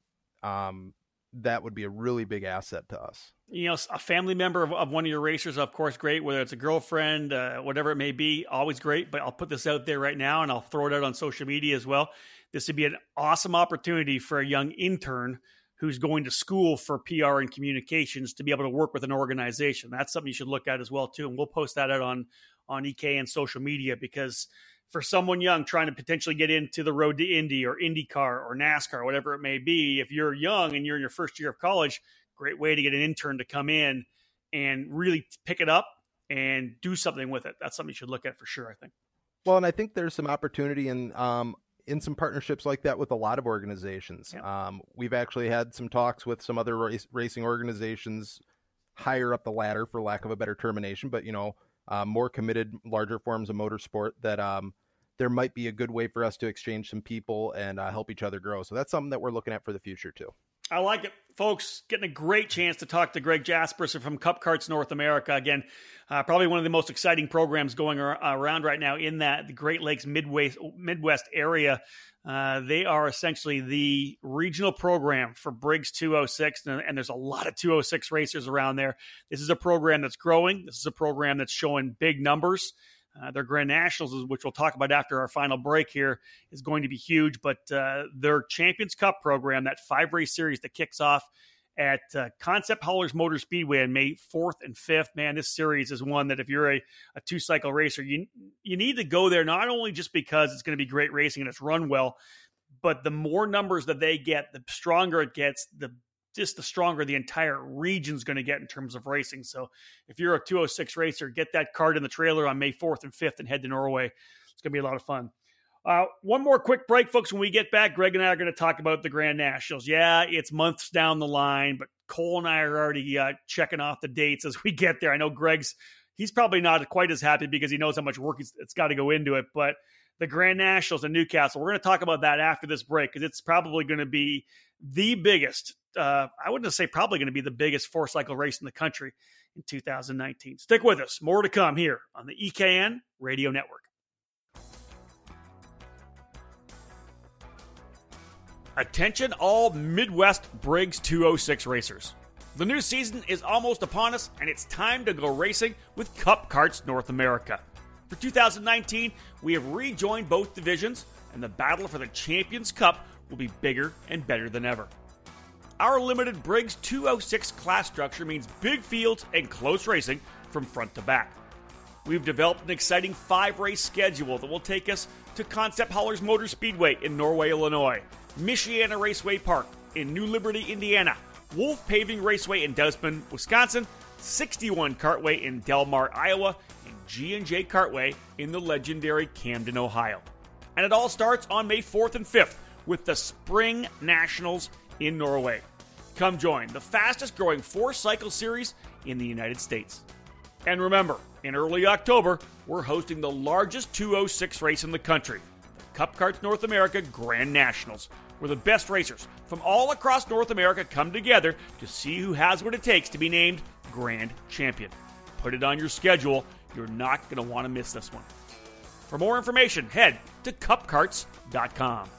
that would be a really big asset to us. You know, a family member of one of your racers, of course, great, whether it's a girlfriend, whatever it may be, always great. But I'll put this out there right now, and I'll throw it out on social media as well. This would be an awesome opportunity for a young intern who's going to school for PR and communications to be able to work with an organization. That's something you should look at as well, too. And we'll post that out on EKN social media, because for someone young trying to potentially get into the road to Indy or IndyCar or NASCAR, whatever it may be, if you're young and you're in your first year of college, great way to get an intern to come in and really pick it up and do something with it. That's something you should look at for sure, I think. Well, and I think there's some opportunity in some partnerships like that with a lot of organizations. Yep. We've actually had some talks with some other racing organizations higher up the ladder, for lack of a better termination, but, you know, more committed, larger forms of motorsport, that there might be a good way for us to exchange some people and help each other grow. So that's something that we're looking at for the future too. I like it, folks. Getting a great chance to talk to Greg Jasperson from Cup Karts North America. Again, probably one of the most exciting programs going around right now in that the Great Lakes Midwest area. They are essentially the regional program for Briggs 206, and there's a lot of 206 racers around there. This is a program that's growing. This is a program that's showing big numbers. Their Grand Nationals, which we'll talk about after our final break here, is going to be huge. But their Champions Cup program, that 5-race series that kicks off at Concept Haulers Motor Speedway on May 4th and 5th. Man, this series is one that if you're a two-cycle racer, you need to go there, not only just because it's going to be great racing and it's run well, but the more numbers that they get, the stronger it gets, the stronger the entire region's going to get in terms of racing. So if you're a 206 racer, get that cart in the trailer on May 4th and 5th and head to Norway. It's going to be a lot of fun. One more quick break, folks. When we get back, Greg and I are going to talk about the Grand Nationals. Yeah, it's months down the line, but Cole and I are already checking off the dates as we get there. I know he's probably not quite as happy because he knows how much work it's got to go into it, but the Grand Nationals in Newcastle, we're going to talk about that after this break, because it's probably going to be the biggest, I wouldn't say probably going to be the biggest four-cycle race in the country in 2019. Stick with us. More to come here on the EKN Radio Network. Attention all Midwest Briggs 206 racers. The new season is almost upon us, and it's time to go racing with Cup Karts North America. For 2019, we have rejoined both divisions, and the battle for the Champions Cup will be bigger and better than ever. Our limited Briggs 206 class structure means big fields and close racing from front to back. We've developed an exciting 5-race schedule that will take us to Concept Haulers Motor Speedway in Norway, Illinois, Michiana Raceway Park in New Liberty, Indiana, Wolf Paving Raceway in Dousman, Wisconsin, 61 Kartway in Del Mar, Iowa, and G&J Kartway in the legendary Camden, Ohio. And it all starts on May 4th and 5th with the Spring Nationals in Norway. Come join the fastest-growing four-cycle series in the United States. And remember, in early October, we're hosting the largest 206 race in the country, the Cup Karts North America Grand Nationals, where the best racers from all across North America come together to see who has what it takes to be named Grand Champion. Put it on your schedule. You're not going to want to miss this one. For more information, head to cupkarts.com.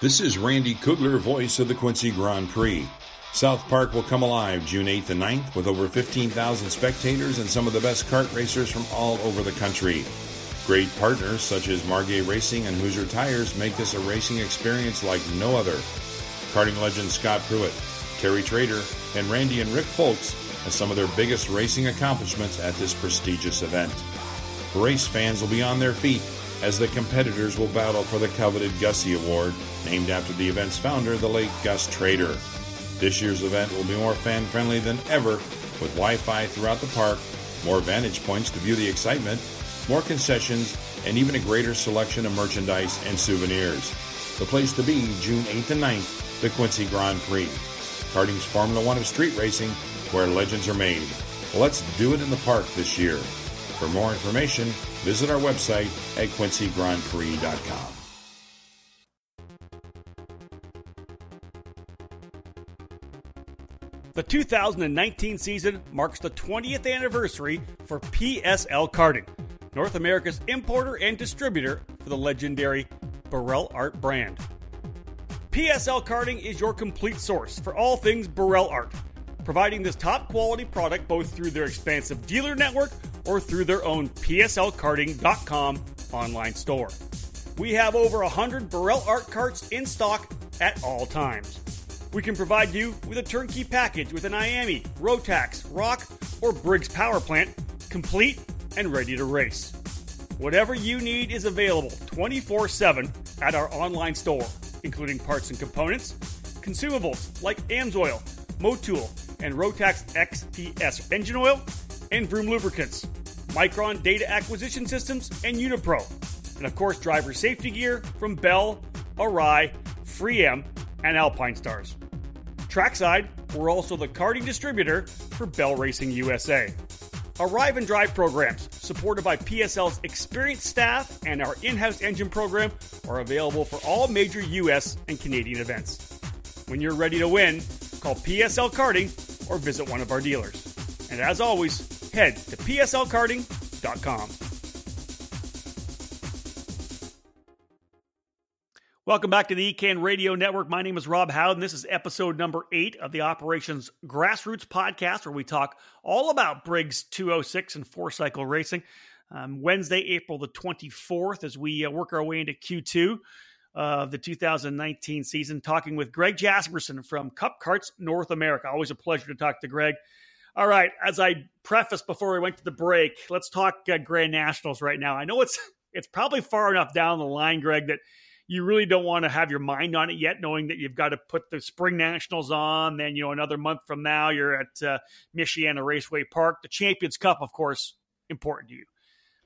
This is Randy Kugler, voice of the Quincy Grand Prix. South Park will come alive June 8th and 9th with over 15,000 spectators and some of the best kart racers from all over the country. Great partners such as Margay Racing and Hoosier Tires make this a racing experience like no other. Karting legends Scott Pruitt, Terry Trader, and Randy and Rick Folks have some of their biggest racing accomplishments at this prestigious event. Race fans will be on their feet, as the competitors will battle for the coveted Gussie Award, named after the event's founder, the late Gus Trader. This year's event will be more fan-friendly than ever, with Wi-Fi throughout the park, more vantage points to view the excitement, more concessions, and even a greater selection of merchandise and souvenirs. The place to be, June 8th and 9th, the Quincy Grand Prix. Karting's Formula 1 of street racing, where legends are made. Let's do it in the park this year. For more information, visit our website at QuincyGrandPrix.com. The 2019 season marks the 20th anniversary for PSL Karting, North America's importer and distributor for the legendary Burrell Art brand. PSL Karting is your complete source for all things Burrell Art, providing this top-quality product both through their expansive dealer network or through their own PSLKarting.com online store. We have over 100 Burrell Art carts in stock at all times. We can provide you with a turnkey package with an IAMI, Rotax, Rock, or Briggs power plant, complete and ready to race. Whatever you need is available 24/7 at our online store, including parts and components, consumables like AMSOIL, Motul, and Rotax XPS engine oil, and Vroom lubricants, Micron data acquisition systems, and Unipro, and of course driver safety gear from Bell, Arai, 3M, and Alpine Stars. Trackside, we're also the karting distributor for Bell Racing USA. Our Arrive and Drive programs, supported by PSL's experienced staff and our in-house engine program, are available for all major U.S. and Canadian events. When you're ready to win, call PSL Karting or visit one of our dealers. And as always, head to PSLKarting.com. Welcome back to the EKN Radio Network. My name is Rob Howden. This is episode number 8 of the Operations Grassroots podcast, where we talk all about Briggs 206 and four-cycle racing. Wednesday, April the 24th, as we work our way into Q2 of the 2019 season, talking with Greg Jasperson from Cup Karts North America. Always a pleasure to talk to Greg. All right, as I prefaced before we went to the break, let's talk Grand Nationals right now. I know it's probably far enough down the line, Greg, that you really don't want to have your mind on it yet, knowing that you've got to put the Spring Nationals on. Then, another month from now, you're at Michiana Raceway Park. The Champions Cup, of course, important to you.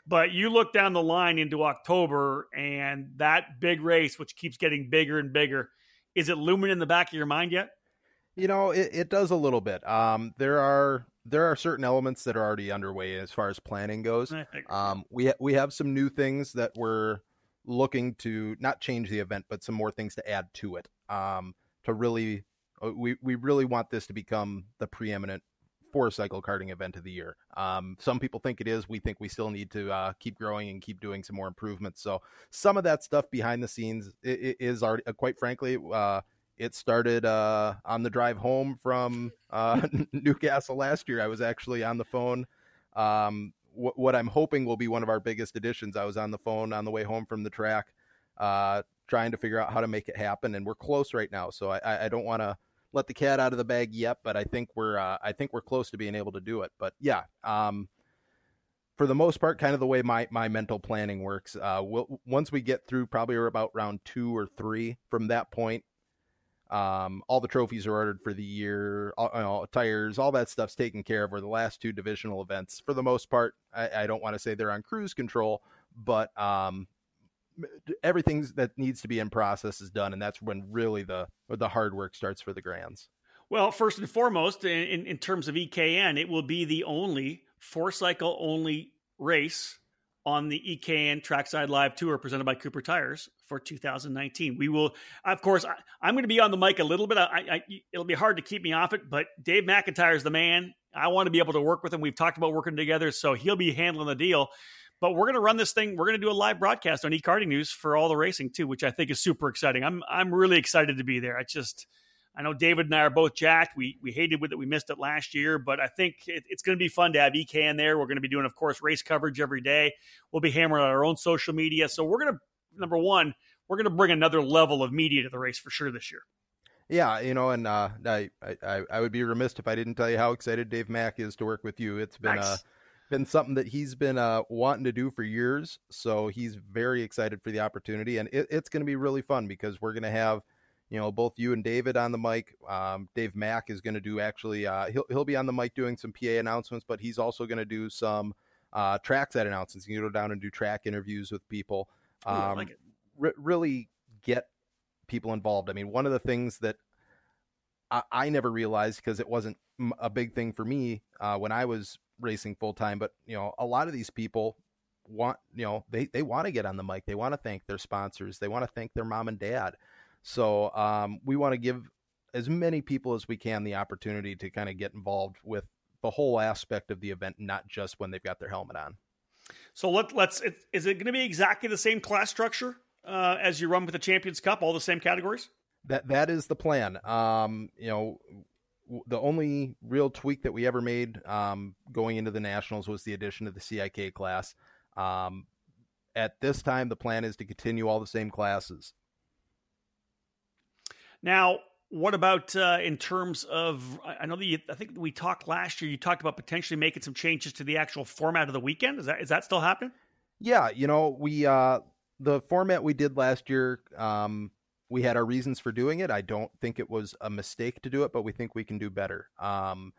But you look down the line into October, and that big race, which keeps getting bigger and bigger, is it looming in the back of your mind yet? It does a little bit. There are certain elements that are already underway as far as planning goes. We have some new things that we're looking to not change the event, but some more things to add to it. We really want this to become the preeminent four-cycle karting event of the year. Some people think it is. We think we still need to keep growing and keep doing some more improvements. So some of that stuff behind the scenes is already, quite frankly, it started on the drive home from Newcastle last year. I was actually on the phone. What I'm hoping will be one of our biggest additions. I was on the phone on the way home from the track, trying to figure out how to make it happen. And we're close right now. So I don't want to let the cat out of the bag yet, but I think we're close to being able to do it. But yeah, for the most part, kind of the way my mental planning works. Once we get through probably about round 2 or 3 from that point, all the trophies are ordered for the year, tires, all that stuff's taken care of. We're the last 2 divisional events for the most part. I don't want to say they're on cruise control, but everything that needs to be in process is done. And that's when really the hard work starts for the grands. Well, first and foremost, in terms of EKN, it will be the only four-cycle only race on the EKN Trackside Live Tour presented by Cooper Tires for 2019. We will, of course, I'm going to be on the mic a little bit. It'll be hard to keep me off it, but Dave McIntyre is the man. I want to be able to work with him. We've talked about working together, so he'll be handling the deal. But we're going to run this thing. We're going to do a live broadcast on eKarting News for all the racing too, which I think is super exciting. I'm really excited to be there. I know David and I are both jacked. We hated that we missed it last year, but I think it's going to be fun to have EKN there. We're going to be doing, of course, race coverage every day. We'll be hammering on our own social media. So we're going to, number one, we're going to bring another level of media to the race for sure this year. Yeah, and I would be remiss if I didn't tell you how excited Dave Mack is to work with you. It's been nice. been something that he's been wanting to do for years. So he's very excited for the opportunity, and it's going to be really fun because we're going to have, you know, both you and David on the mic. Dave Mack is going to do actually, he'll be on the mic doing some PA announcements, but he's also going to do some trackside announcements. You can go down and do track interviews with people. I like it. Really get people involved. I mean, one of the things that I never realized, because it wasn't a big thing for me when I was racing full time, but you know, a lot of these people want, you know, they want to get on the mic. They want to thank their sponsors. They want to thank their mom and dad. So we want to give as many people as we can the opportunity to kind of get involved with the whole aspect of the event, not just when they've got their helmet on. So is it going to be exactly the same class structure as you run with the Champions Cup, all the same categories? That is the plan. You know, the only real tweak that we ever made going into the Nationals was the addition of the CIK class. At this time, the plan is to continue all the same classes. Now, what about in terms of, I think we talked last year, you talked about potentially making some changes to the actual format of the weekend. Is that still happening? Yeah. You know, we, the format we did last year, we had our reasons for doing it. I don't think it was a mistake to do it, but we think we can do better. And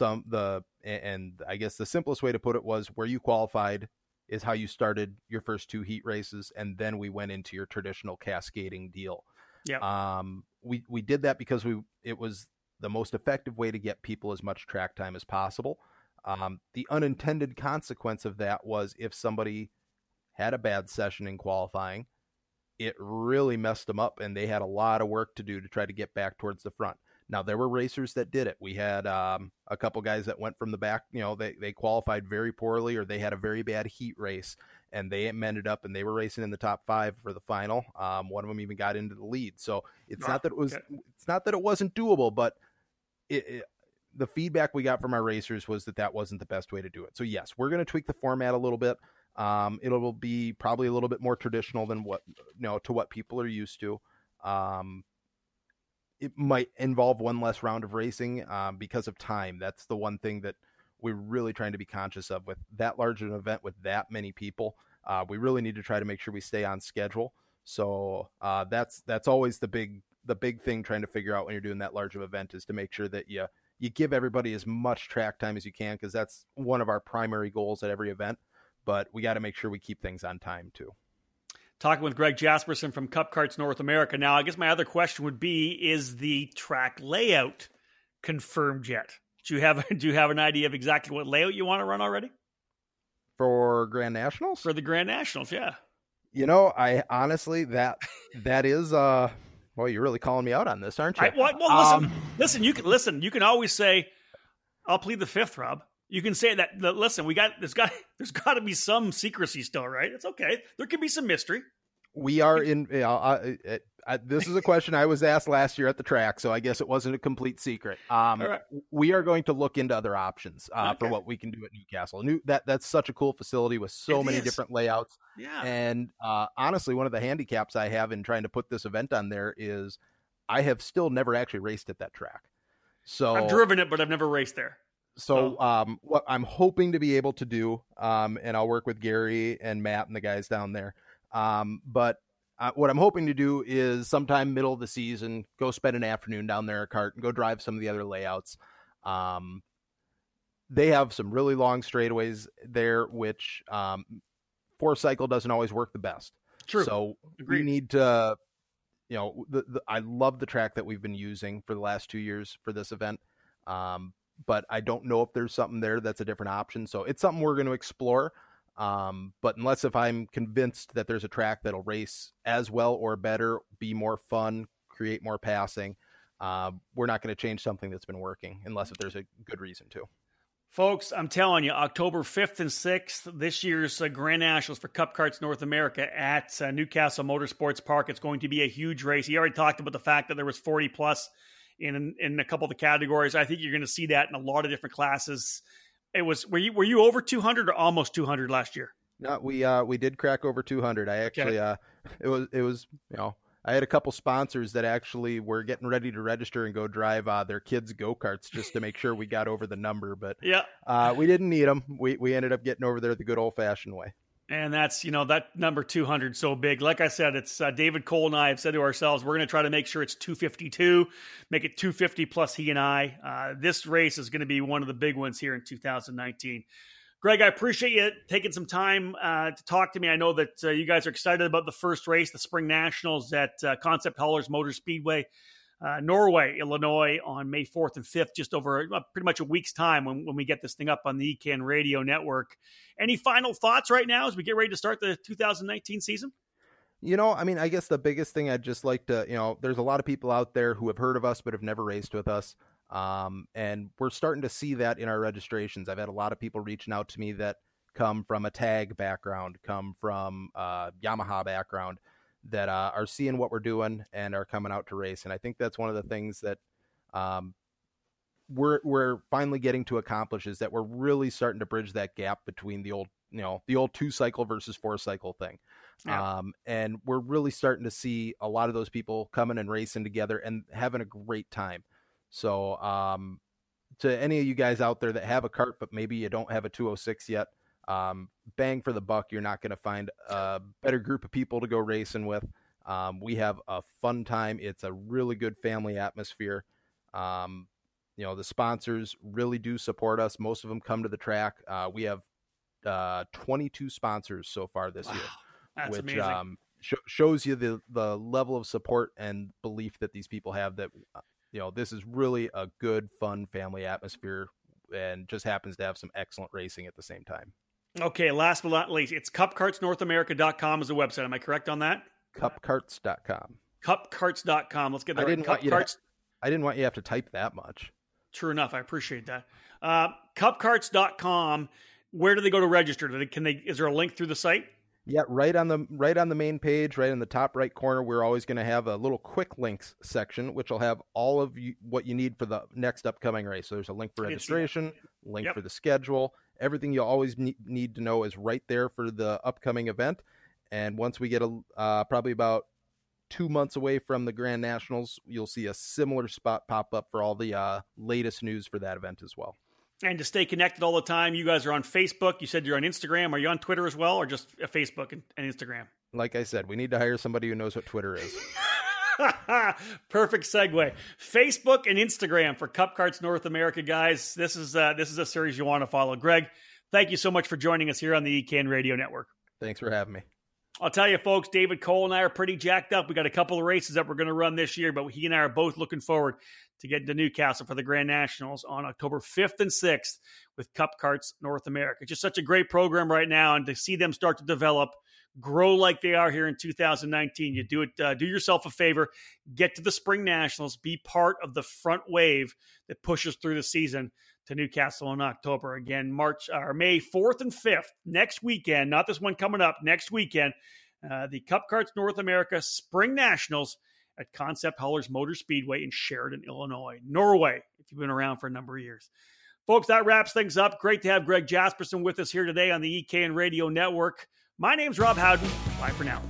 I guess the simplest way to put it was where you qualified is how you started your first two heat races. And then we went into your traditional cascading deal. Yeah. We did that because it was the most effective way to get people as much track time as possible. The unintended consequence of that was if somebody had a bad session in qualifying, it really messed them up, and they had a lot of work to do to try to get back towards the front. Now, there were racers that did it. We had a couple guys that went from the back. You know, they qualified very poorly, or they had a very bad heat race, and they ended up, and they were racing in the top five for the final. One of them even got into the lead. So it's not that it wasn't doable, but the feedback we got from our racers was that wasn't the best way to do it. So yes, we're going to tweak the format a little bit. It will be probably a little bit more traditional than what people are used to. It might involve one less round of racing because of time. That's the one thing that we're really trying to be conscious of with that large an event with that many people. We really need to try to make sure we stay on schedule. So that's always the big thing trying to figure out when you're doing that large of event is to make sure that you give everybody as much track time as you can, because that's one of our primary goals at every event. But we got to make sure we keep things on time too. Talking with Greg Jasperson from Cup Karts North America. Now, I guess my other question would be, is the track layout confirmed yet? Do you have an idea of exactly what layout you want to run already? For Grand Nationals? For the Grand Nationals, yeah. You know, I honestly, that is, well, you're really calling me out on this, aren't you? Listen, you can always say, I'll plead the fifth, Rob. You can say that listen, there's got to be some secrecy still, right? It's okay. There could be some mystery. We are in. You know, this is a question I was asked last year at the track, so I guess it wasn't a complete secret. Right. We are going to look into other options for what we can do at Newcastle. That's such a cool facility with so many different layouts. Yeah. And honestly, one of the handicaps I have in trying to put this event on there is I have still never actually raced at that track. So I've driven it, but I've never raced there. So what I'm hoping to be able to do, and I'll work with Gary and Matt and the guys down there. But what I'm hoping to do is sometime middle of the season, go spend an afternoon down there at Kart and go drive some of the other layouts. They have some really long straightaways there, which four cycle doesn't always work the best. True. So agreed. We need to, you know, I love the track that we've been using for the last 2 years for this event. But I don't know if there's something there that's a different option. So it's something we're going to explore. But unless if I'm convinced that there's a track that'll race as well or better, be more fun, create more passing, we're not going to change something that's been working unless if there's a good reason to. Folks, I'm telling you, October 5th and 6th, this year's Grand Nationals for Cup Karts North America at Newcastle Motorsports Park. It's going to be a huge race. He already talked about the fact that there was 40-plus in a couple of the categories. I think you're going to see that in a lot of different classes. It was, were you over 200 or almost 200 last year? No, we did crack over 200. I actually, it was, you know, I had a couple sponsors that actually were getting ready to register and go drive their kids' go-karts just to make sure we got over the number. But yeah, we didn't need them. We ended up getting over there the good old-fashioned way. And that's, you know, that number 200 so big. Like I said, it's David Cole and I have said to ourselves, we're going to try to make sure it's 252, make it 250 plus he and I. This race is going to be one of the big ones here in 2019. Greg, I appreciate you taking some time to talk to me. I know that you guys are excited about the first race, the Spring Nationals at Concept Haulers Motor Speedway, Norway, Illinois, on May 4th and 5th, just over pretty much a week's time when we get this thing up on the EKN Radio Network. Any final thoughts right now as we get ready to start the 2019 season? You know, I mean, I guess the biggest thing I'd just like to, you know, there's a lot of people out there who have heard of us but have never raced with us. And we're starting to see that in our registrations. I've had a lot of people reaching out to me that come from a tag background, come from Yamaha background, that are seeing what we're doing and are coming out to race. And I think that's one of the things that we're finally getting to accomplish, is that we're really starting to bridge that gap between the old, you know, the old 2-cycle versus 4-cycle thing. Yeah. And we're really starting to see a lot of those people coming and racing together and having a great time. So to any of you guys out there that have a cart, but maybe you don't have a 206 yet, bang for the buck. You're not going to find a better group of people to go racing with. We have a fun time. It's a really good family atmosphere. You know, the sponsors really do support us. Most of them come to the track. We have 22 sponsors so far this year, that's which amazing. Shows you the level of support and belief that these people have that, you know, this is really a good, fun family atmosphere and just happens to have some excellent racing at the same time. Okay, last but not least, it's cupkartsnorthamerica.com is the website. Am I correct on that? Cupkarts.com. Cupkarts.com. Let's get that right. I didn't want you to have to type that much. True enough. I appreciate that. Cupkarts.com. Where do they go to register? Is there a link through the site? Yeah, right on the main page, right in the top right corner, we're always going to have a little quick links section, which will have all of you, what you need for the next upcoming race. So there's a link for registration, link for the schedule. Everything you always need to know is right there for the upcoming event. And once we get probably about 2 months away from the Grand Nationals, you'll see a similar spot pop up for all the latest news for that event as well. And to stay connected all the time, you guys are on Facebook. You said you're on Instagram. Are you on Twitter as well, or just Facebook and Instagram? Like I said, we need to hire somebody who knows what Twitter is. Perfect segue. Facebook and Instagram for Cup Karts North America, guys. This is a series you want to follow. Greg, thank you so much for joining us here on the EKN Radio Network. Thanks for having me. I'll tell you, folks, David Cole and I are pretty jacked up. We got a couple of races that we're going to run this year, but he and I are both looking forward to getting to Newcastle for the Grand Nationals on October 5th and 6th with Cup Karts North America. Just such a great program right now, and to see them start to develop, grow like they are here in 2019. You do it. Do yourself a favor. Get to the Spring Nationals. Be part of the front wave that pushes through the season to Newcastle in October. Again, May 4th and 5th, next weekend, not this one coming up, next weekend, the Cup Karts North America Spring Nationals at Concept Haulers Motor Speedway in Sheridan, Illinois, Norway, if you've been around for a number of years. Folks, that wraps things up. Great to have Greg Jasperson with us here today on the EKN Radio Network. My name's Rob Howden. Bye for now.